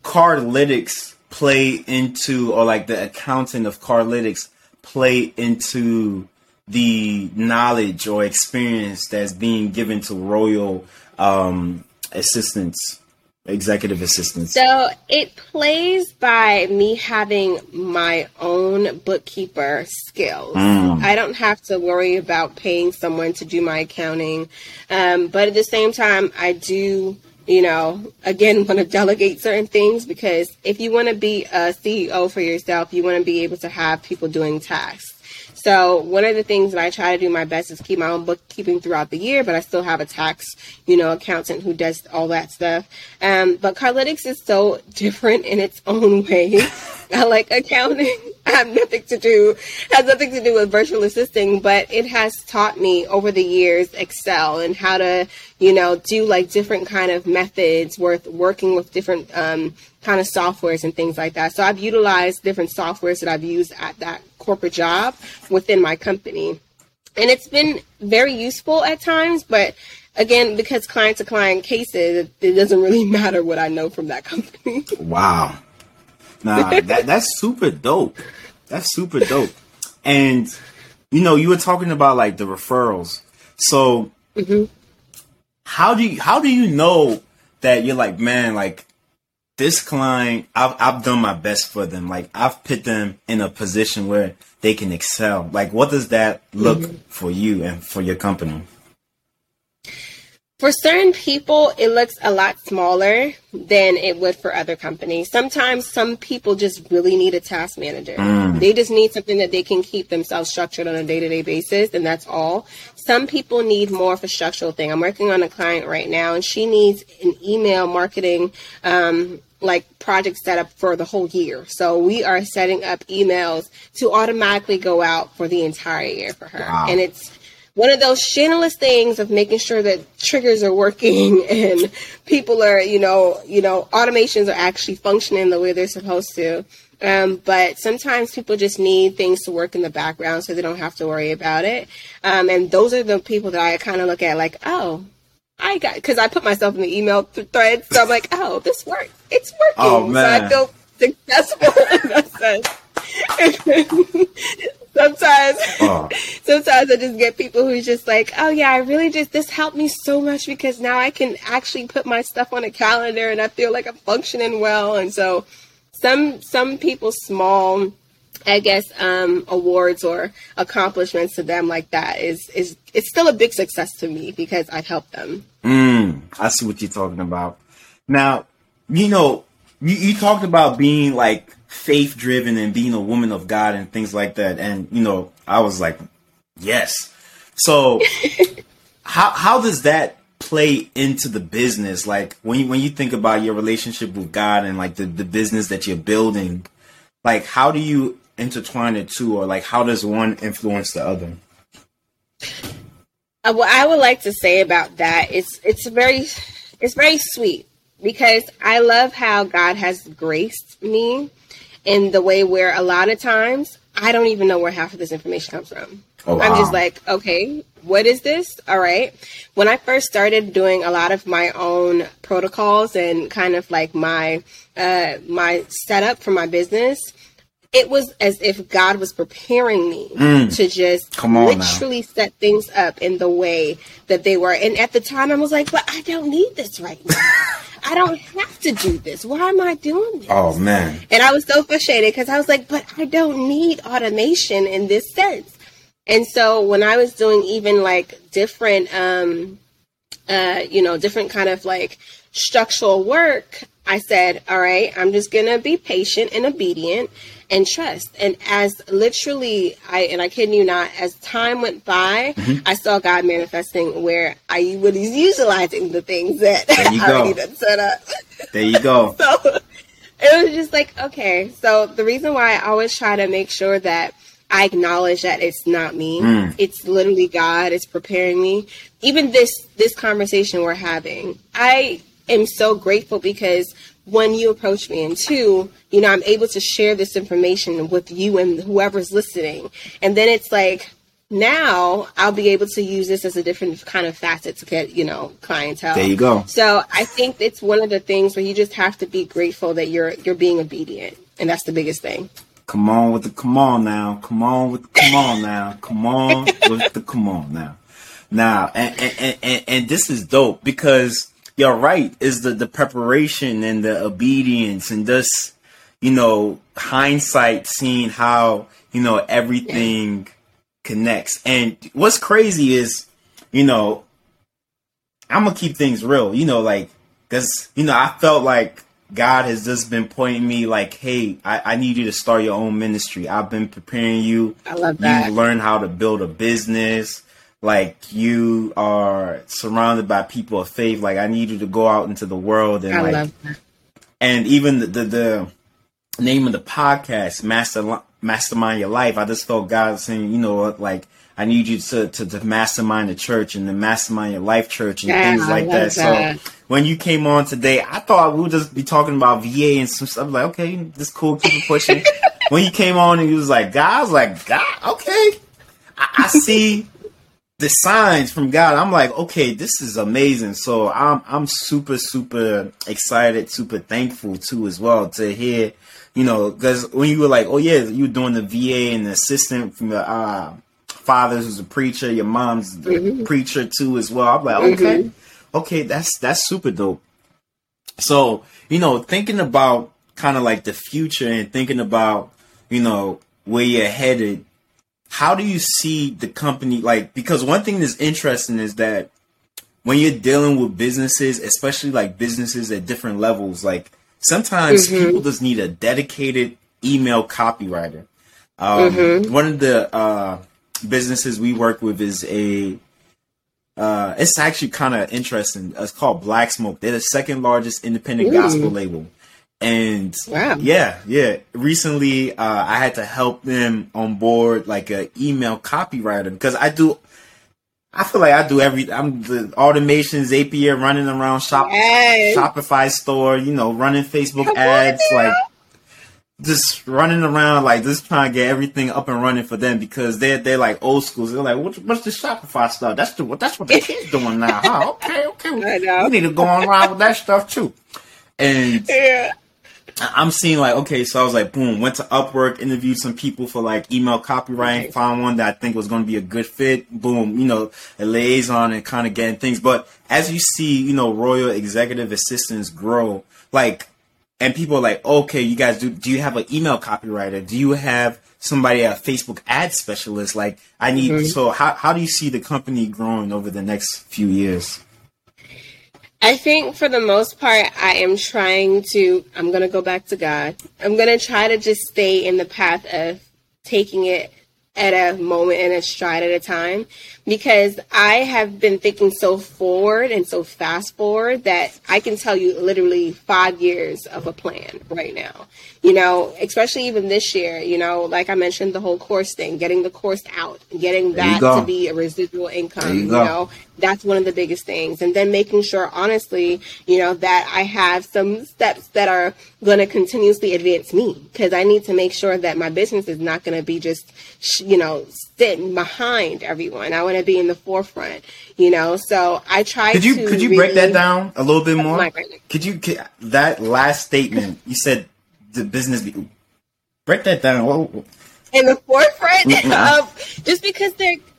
Cardlytics play into, or like the accounting of Cardlytics play into the knowledge or experience that's being given to Royal Assistance, Executive Assistance? So it plays by me having my own bookkeeper skills. I don't have to worry about paying someone to do my accounting. But at the same time, I do, you know, again, want to delegate certain things, because if you want to be a CEO for yourself, you want to be able to have people doing tasks. So one of the things that I try to do my best is keep my own bookkeeping throughout the year, but I still have a tax, you know, accountant who does all that stuff. But Cardlytics is so different in its own way. I like accounting. Has nothing to do with virtual assisting, but it has taught me over the years Excel and how to, you know, do like different kind of methods worth working with different kind of softwares and things like that. So I've utilized different softwares that I've used at that corporate job within my company. And it's been very useful at times, but again, because client to client cases, it doesn't really matter what I know from that company. Wow. Nah, that's super dope. And, you know, you were talking about like the referrals. So how do you know that you're like, man, like this client, I've done my best for them. Like I've put them in a position where they can excel. Like, what does that look for you and for your company? For certain people, it looks a lot smaller than it would for other companies. Sometimes some people just really need a task manager. They just need something that they can keep themselves structured on a day-to-day basis, and that's all. Some people need more of a structural thing. I'm working on a client right now, and she needs an email marketing like project set up for the whole year. So we are setting up emails to automatically go out for the entire year for her. Wow. And it's one of those shameless things of making sure that triggers are working and people are, you know, automations are actually functioning the way they're supposed to. But sometimes people just need things to work in the background so they don't have to worry about it. And those are the people that I kind of look at like, oh, because I put myself in the email thread. So I'm like, oh, this works. It's working. Oh, man. So I feel successful in that sense. Sometimes I just get people who's just like, oh yeah, I really just, this helped me so much because now I can actually put my stuff on a calendar and I feel like I'm functioning well. And so some people's small, I guess, awards or accomplishments to them like that is it's still a big success to me because I've helped them. I see what you're talking about. Now, you know, you talked about being like faith driven and being a woman of God and things like that. And, you know, I was like, yes. So how does that play into the business? Like when you think about your relationship with God and like the business that you're building, like how do you intertwine the two, or like how does one influence the other? What I would like to say about that is it's very sweet, because I love how God has graced me in the way where a lot of times I don't even know where half of this information comes from. Oh, wow. I'm just like, okay, what is this? All right. When I first started doing a lot of my own protocols and kind of like my setup for my business, it was as if God was preparing me to just literally set things up in the way that they were. And at the time I was like, but I don't need this right now. I don't have to do this. Why am I doing this? Oh, man. And I was so frustrated because I was like, but I don't need automation in this sense. And so when I was doing even like different different kind of like structural work, I said, all right, I'm just going to be patient and obedient and trust. And as literally, I kid you not, as time went by, I saw God manifesting where I was utilizing the things that I already done set up. There you go. So it was just like, okay. So the reason why I always try to make sure that I acknowledge that it's not me. It's literally God. It's preparing me. Even this conversation we're having, I am so grateful because one, you approached me, and two, I'm able to share this information with you and whoever's listening. And then it's like, now I'll be able to use this as a different kind of facet to get, clientele. There you go. So I think it's one of the things where you just have to be grateful that you're being obedient. And that's the biggest thing. Come on with the come on now. Now, and this is dope because you're right. Is the preparation and the obedience and this, hindsight, seeing how, everything connects. And what's crazy is, I'm gonna keep things real, cause I felt like God has just been pointing me like, hey, I need you to start your own ministry. I've been preparing you. I love that. You learn how to build a business. Like, you are surrounded by people of faith. Like, I need you to go out into the world. And I love that. And even the name of the podcast, Mastermind Your Life. I just felt God saying, I need you to mastermind the church and the Mastermind Your Life Church and things like that. So when you came on today, I thought we would just be talking about VA and some stuff. Like, okay, this cool, keep it pushing. When you came on and you was like, God, I was like, God, okay. I see the signs from God. I'm like, okay, this is amazing. So I'm super, super excited, super thankful too as well to hear, because when you were like, oh yeah, you were doing the VA and the assistant from the father's who's a preacher, your mom's a preacher too as well. I'm like, okay, that's super dope. So, thinking about kind of like the future and thinking about, where you're headed, how do you see the company? Like, because one thing that's interesting is that when you're dealing with businesses, especially like businesses at different levels, like sometimes people just need a dedicated email copywriter. One of the, businesses we work with is it's actually kind of interesting. It's called Black Smoke. They're the second largest independent gospel label. And recently I had to help them on board like an email copywriter because I feel like I do everything. I'm the automation, Zapier, running around Shopify store, running Facebook ads, like just running around, like just trying to get everything up and running for them because they're like old schools. They're like, what's the Shopify stuff? That's what the kids doing now, huh? Okay. We need to go online with that stuff too. And I'm seeing like, okay, so I was like, boom, went to Upwork, interviewed some people for like email copywriting, found one that I think was going to be a good fit. Boom, a liaison and kind of getting things. But as you see, Royal Executive Assistance grow, like, and people are like, okay, you guys, do you have an email copywriter? Do you have somebody, a Facebook ad specialist? Like, I need, so how do you see the company growing over the next few years? I think for the most part, I'm going to go back to God. I'm going to try to just stay in the path of taking it at a moment and a stride at a time, because I have been thinking so forward and so fast forward that I can tell you literally 5 years of a plan right now, especially even this year, like I mentioned, the whole course thing, getting the course out, getting that to be a residual income, that's one of the biggest things. And then making sure, honestly, that I have some steps that are going to continuously advance me, because I need to make sure that my business is not going to be just, sitting behind everyone. I want to be in the forefront, so I try to. Could you really break that down a little bit more? That last statement, you said the business, break that down. Whoa. In the forefront of, just because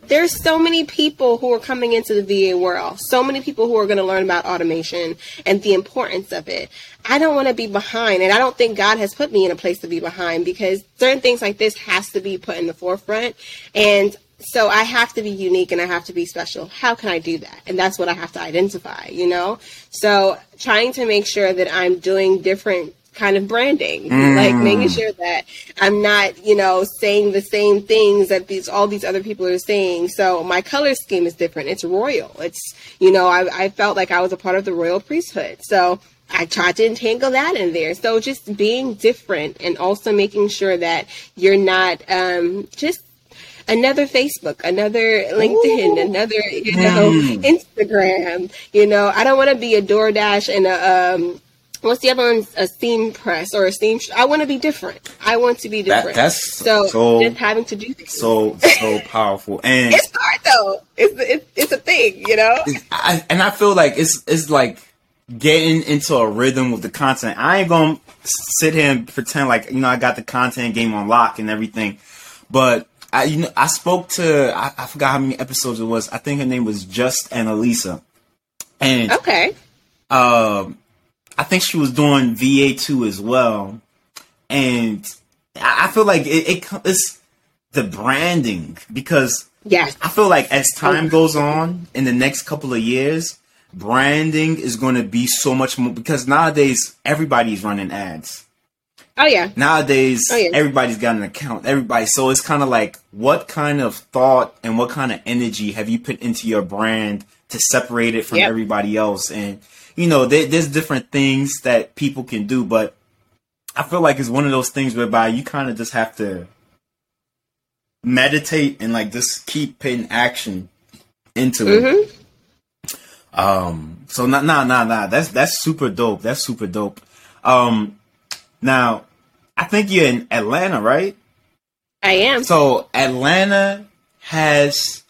there's so many people who are coming into the VA world, so many people who are going to learn about automation and the importance of it. I don't want to be behind, and I don't think God has put me in a place to be behind, because certain things like this has to be put in the forefront. And So I have to be unique and I have to be special. How can I do that? And that's what I have to identify, you know? So trying to make sure that I'm doing different kind of branding, like making sure that I'm not, you know, saying the same things that all these other people are saying. So my color scheme is different. It's royal. It's, you know, I felt like I was a part of the royal priesthood. So I tried to entangle that in there. So just being different and also making sure that you're not just another Facebook, another LinkedIn, another, you know, Instagram. You know, I don't want to be a DoorDash and a what's the other one? A steam press or a steam. I want to be different. I want to be different. That's so just having to do things. So powerful. And it's hard though. It's a thing, you know. I feel like it's like getting into a rhythm with the content. I ain't gonna sit here and pretend like, you know, I got the content game on lock and everything. But I spoke to I forgot how many episodes it was. I think her name was Just and Elisa. And okay. I think she was doing VA2 as well. And I feel like it's the branding, because yes. I feel like as time goes on in the next couple of years, branding is going to be so much more, because nowadays everybody's running ads. Oh, yeah. Nowadays, everybody's got an account. Everybody. So it's kind of like, what kind of thought and what kind of energy have you put into your brand to separate it from everybody else? And you know, there's different things that people can do, but I feel like it's one of those things whereby you kind of just have to meditate and like just keep putting action into it. So nah. That's super dope. That's super dope. Now I think you're in Atlanta, right? I am. So Atlanta has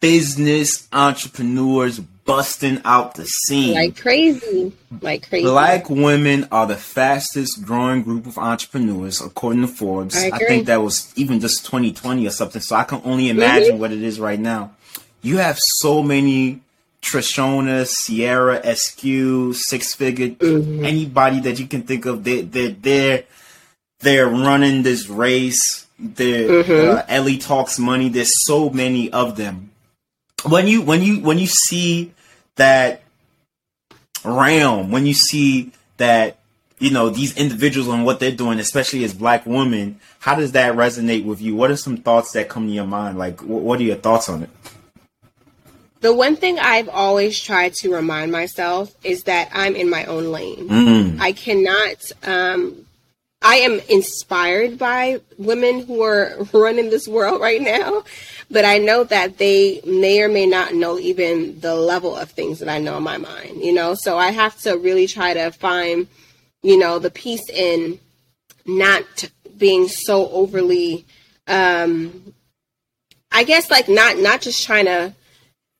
business entrepreneurs busting out the scene like crazy. Black women are the fastest growing group of entrepreneurs, according to Forbes. I think that was even just 2020 or something. So I can only imagine what it is right now. You have so many Trishona, Sierra, SQ, Six Figure, anybody that you can think of. They're running this race. They're Ellie Talks Money. There's so many of them. When you see that realm, when you see that, you know, these individuals and what they're doing, especially as Black women, how does that resonate with you? What are some thoughts that come to your mind? Like, what are your thoughts on it? The one thing I've always tried to remind myself is that I'm in my own lane. I cannot, I am inspired by women who are running this world right now, but I know that they may or may not know even the level of things that I know in my mind, you know? So I have to really try to find, you know, the peace in not being so overly, I guess, like not just trying to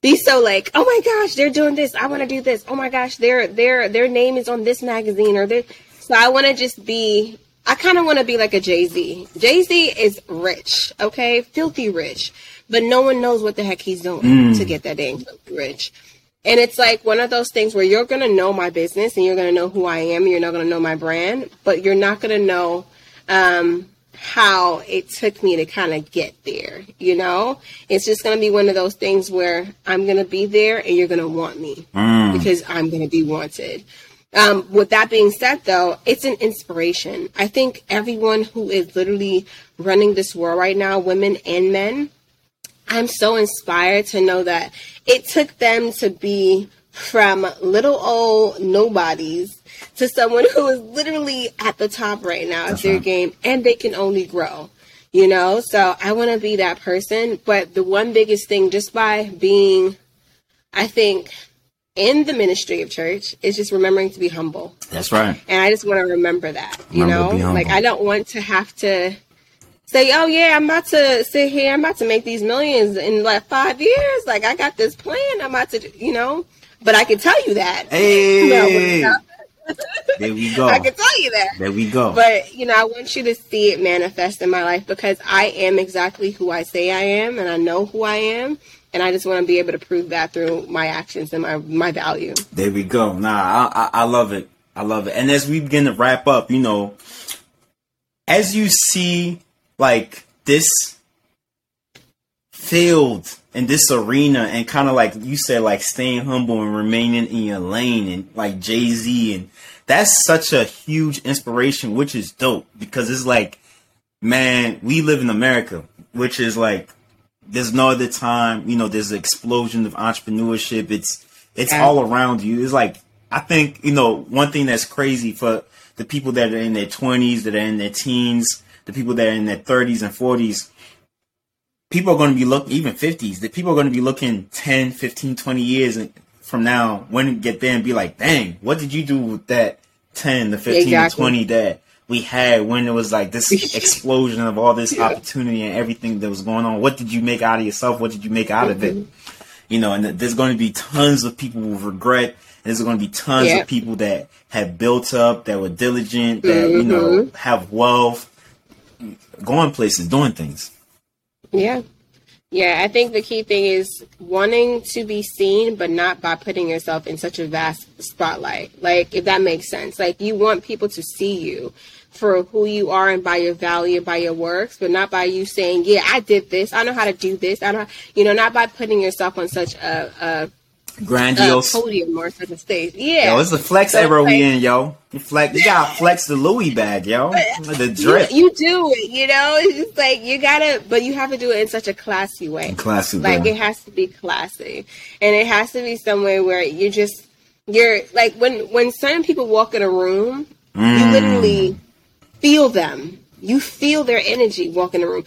be so like, oh my gosh, they're doing this. I want to do this. Oh my gosh, their name is on this magazine or their. So I want to just be, I kind of want to be like a Jay-Z. Jay-Z is rich, okay? Filthy rich. But no one knows what the heck he's doing to get that dang filthy rich. And it's like one of those things where you're going to know my business and you're going to know who I am. You're not going to know my brand, but you're not going to know how it took me to kind of get there, you know? It's just going to be one of those things where I'm going to be there and you're going to want me because I'm going to be wanted. With that being said, though, it's an inspiration. I think everyone who is literally running this world right now, women and men, I'm so inspired to know that it took them to be from little old nobodies to someone who is literally at the top right now of their game, and they can only grow, you know? So I want to be that person. But the one biggest thing, just by being, I think, in the ministry of church, is just remembering to be humble. That's right. And I just want to remember that, you know, like I don't want to have to say, oh yeah, I'm about to sit here. I'm about to make these millions in like 5 years. Like I got this plan. I'm about to, you know, but I can tell you that. Hey, no, there we go. I can tell you that. There we go. But you know, I want you to see it manifest in my life, because I am exactly who I say I am. And I know who I am. And I just want to be able to prove that through my actions and my value. There we go. Nah, I love it. I love it. And as we begin to wrap up, you know, as you see like this field in this arena, and kind of like you said, like staying humble and remaining in your lane, and like Jay-Z, and that's such a huge inspiration, which is dope, because it's like, man, we live in America, which is like, there's no other time, you know, there's an explosion of entrepreneurship. It's all around you. It's like, I think, you know, one thing that's crazy for the people that are in their 20s, that are in their teens, the people that are in their 30s and 40s, people are going to be looking, even 50s, the people are going to be looking 10, 15, 20 years from now, when you get there and be like, dang, what did you do with that 10 to 15 to 20 that we had when it was like this explosion of all this opportunity and everything that was going on? What did you make out of yourself? What did you make out of it? You know, and there's going to be tons of people who regret. There's going to be tons of people that have built up, that were diligent, that, you know, have wealth, going places, doing things. Yeah. Yeah, I think the key thing is wanting to be seen, but not by putting yourself in such a vast spotlight. Like, if that makes sense, like you want people to see you for who you are and by your value and by your works, but not by you saying, yeah, I did this. I know how to do this. I know, you know, not by putting yourself on such a grandiose podium or such a stage. Yeah. Yo, it's the flex era we in, yo. You gotta flex the Louis bag, yo. The drip. You do it, you know? It's just like, you gotta, but you have to do it in such a classy way. Classy way. Like, it has to be classy. And it has to be somewhere where you just, you're, like, when certain people walk in a room, you literally feel them. You feel their energy walk in the room.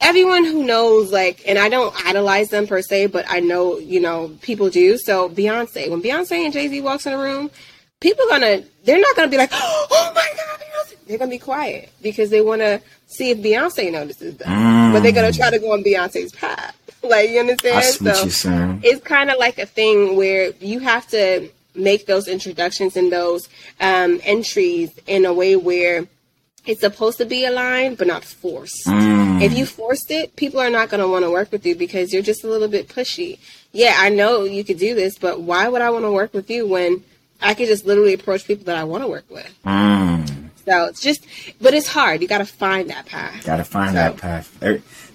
Everyone who knows, like, and I don't idolize them per se, but I know, you know, people do. So Beyonce, when Beyonce and Jay-Z walks in the room, people are going to, they're not going to be like, oh my God, Beyonce. They're going to be quiet because they want to see if Beyonce notices them. But they're going to try to go on Beyonce's path. Like, you understand? So it's kind of like a thing where you have to make those introductions and those entries in a way where it's supposed to be aligned, but not forced. If you forced it, people are not going to want to work with you because you're just a little bit pushy. Yeah, I know you could do this, but why would I want to work with you when I could just literally approach people that I want to work with? So it's just, but it's hard. You got to find that path.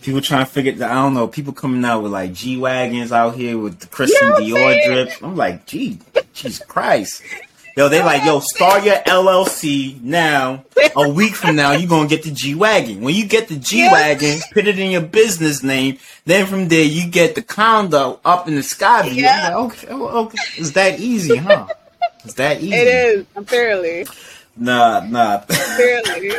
People trying to figure it out. I don't know. People coming out with like G-Wagons out here with the Christian Dior drips. I'm like, gee, Jesus Christ. Yo, they like, yo, start your LLC now. A week from now, you're going to get the G-Wagon. When you get the G-Wagon, put it in your business name. Then from there, you get the condo up in the sky view. Yeah. Like, okay. It's that easy, huh? It's that easy. It is, apparently. Nah. Apparently.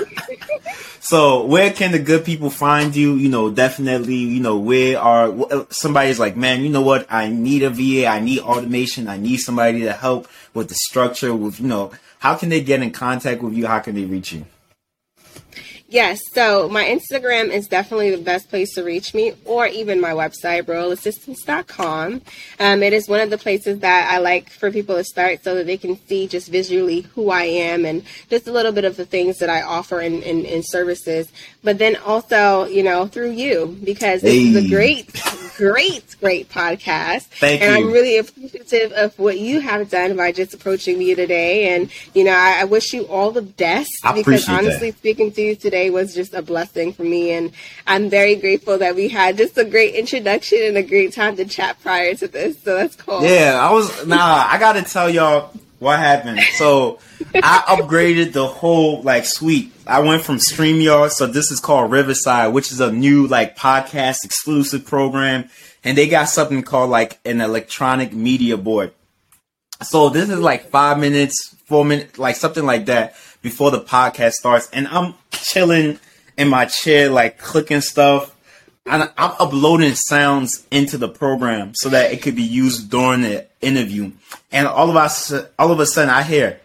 So where can the good people find you? You know, definitely, you know, where are somebody's like, man, you know what? I need a VA. I need automation. I need somebody to help with the structure, with, you know, how can they get in contact with you? How can they reach you? Yes. So my Instagram is definitely the best place to reach me, or even my website, royalassistance.com. It is one of the places that I like for people to start so that they can see just visually who I am and just a little bit of the things that I offer in services. But then also, you know, through you, because this is a great podcast. Thank you. I'm really appreciative of what you have done by just approaching me today. And, you know, I wish you all the best because honestly speaking to you today was just a blessing for me, and I'm very grateful that we had just a great introduction and a great time to chat prior to this, so that's cool. I gotta tell y'all what happened. So I upgraded the whole like suite. I went from StreamYard, so this is called Riverside, which is a new like podcast exclusive program, and they got something called like an electronic media board. So this is like 4 minutes, like something like that before the podcast starts, and I'm chilling in my chair, like clicking stuff, and I'm uploading sounds into the program so that it could be used during the interview. And all of a sudden, I hear,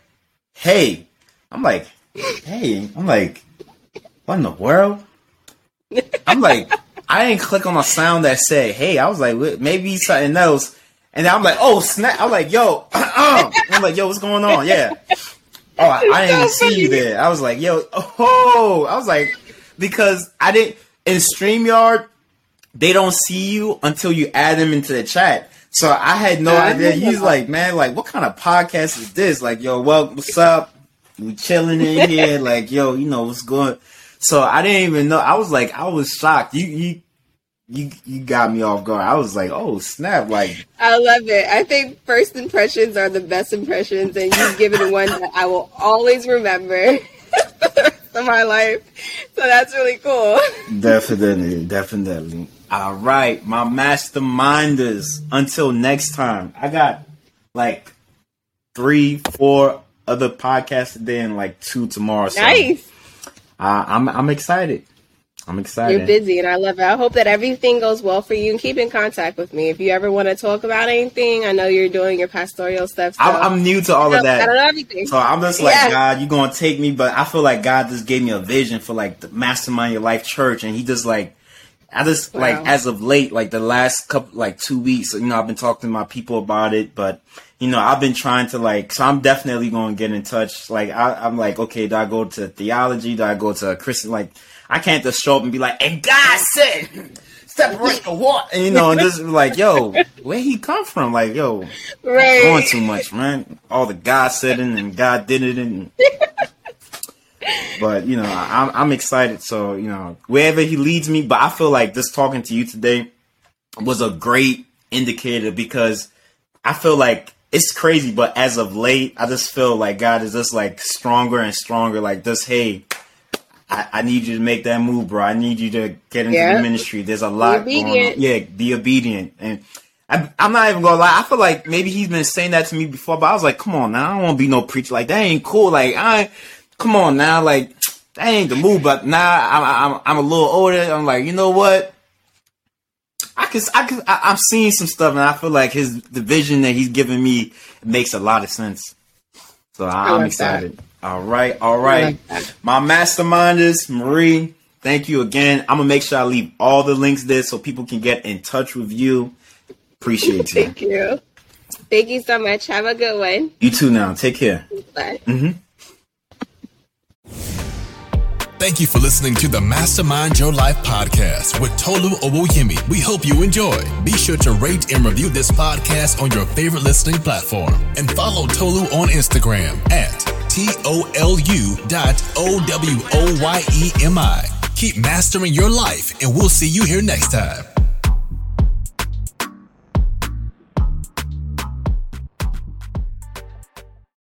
"Hey!" I'm like, what in the world? I'm like, I didn't click on a sound that said, "Hey." I was like, maybe something else. And then I'm like, oh snap! I'm like, yo, I'm like, yo, what's going on? Yeah. Oh, I didn't see you there. I was like, yo, oh, I was like, because I didn't, in StreamYard, they don't see you until you add them into the chat. So I had no idea. He's like, man, like, what kind of podcast is this? Like, yo, well, what's up? We chilling in here. Like, yo, you know, what's good? So I didn't even know. I was like, I was shocked. You You got me off guard. I was like, oh, snap. Like, I love it. I think first impressions are the best impressions, and you've given one that I will always remember for the rest of my life. So that's really cool. Definitely. All right, my masterminders. Until next time. I got like 3-4 other podcasts today and like 2 tomorrow. So nice. I'm excited. You're busy, and I love it. I hope that everything goes well for you, and keep in contact with me if you ever want to talk about anything. I know you're doing your pastoral stuff. So. I'm new to all of that. I don't know everything. So I'm just like, God, you're going to take me. But I feel like God just gave me a vision for, like, the Mastermind Your Life Church. And he just, like, I just, wow. like, as of late, like, the last couple, like, 2 weeks, you know, I've been talking to my people about it. But, you know, I've been trying to, like, so I'm definitely going to get in touch. Like, I'm like, okay, do I go to theology? Do I go to a Christian, like, I can't just show up and be like, and God said, separate the water, and, you know, and just be like, yo, where he come from? Like, yo, right. going too much, man. All the God said it and God did it. And but, you know, I'm excited. So, you know, wherever he leads me, but I feel like this talking to you today was a great indicator, because I feel like it's crazy. But as of late, I just feel like God is just like stronger and stronger, like this, hey, I need you to make that move, bro. I need you to get into the ministry. There's a lot going on. Yeah, be obedient. And I'm not even going to lie. I feel like maybe he's been saying that to me before, but I was like, come on now. I don't want to be no preacher. Like, that ain't cool. Like, come on now. Like, that ain't the move. But now I'm a little older. I'm like, you know what? I'm seeing some stuff, and I feel like the vision that he's giving me makes a lot of sense. So I'm excited. That. All right. My masterminders, Marie, thank you again. I'm going to make sure I leave all the links there so people can get in touch with you. Appreciate you. Thank you. Thank you so much. Have a good one. You too now. Take care. Bye. Mm-hmm. Thank you for listening to the Mastermind Your Life podcast with Tolu Owoyimi. We hope you enjoy. Be sure to rate and review this podcast on your favorite listening platform. And follow Tolu on Instagram at TOLU.OWOYEMI. Keep mastering your life, and we'll see you here next time.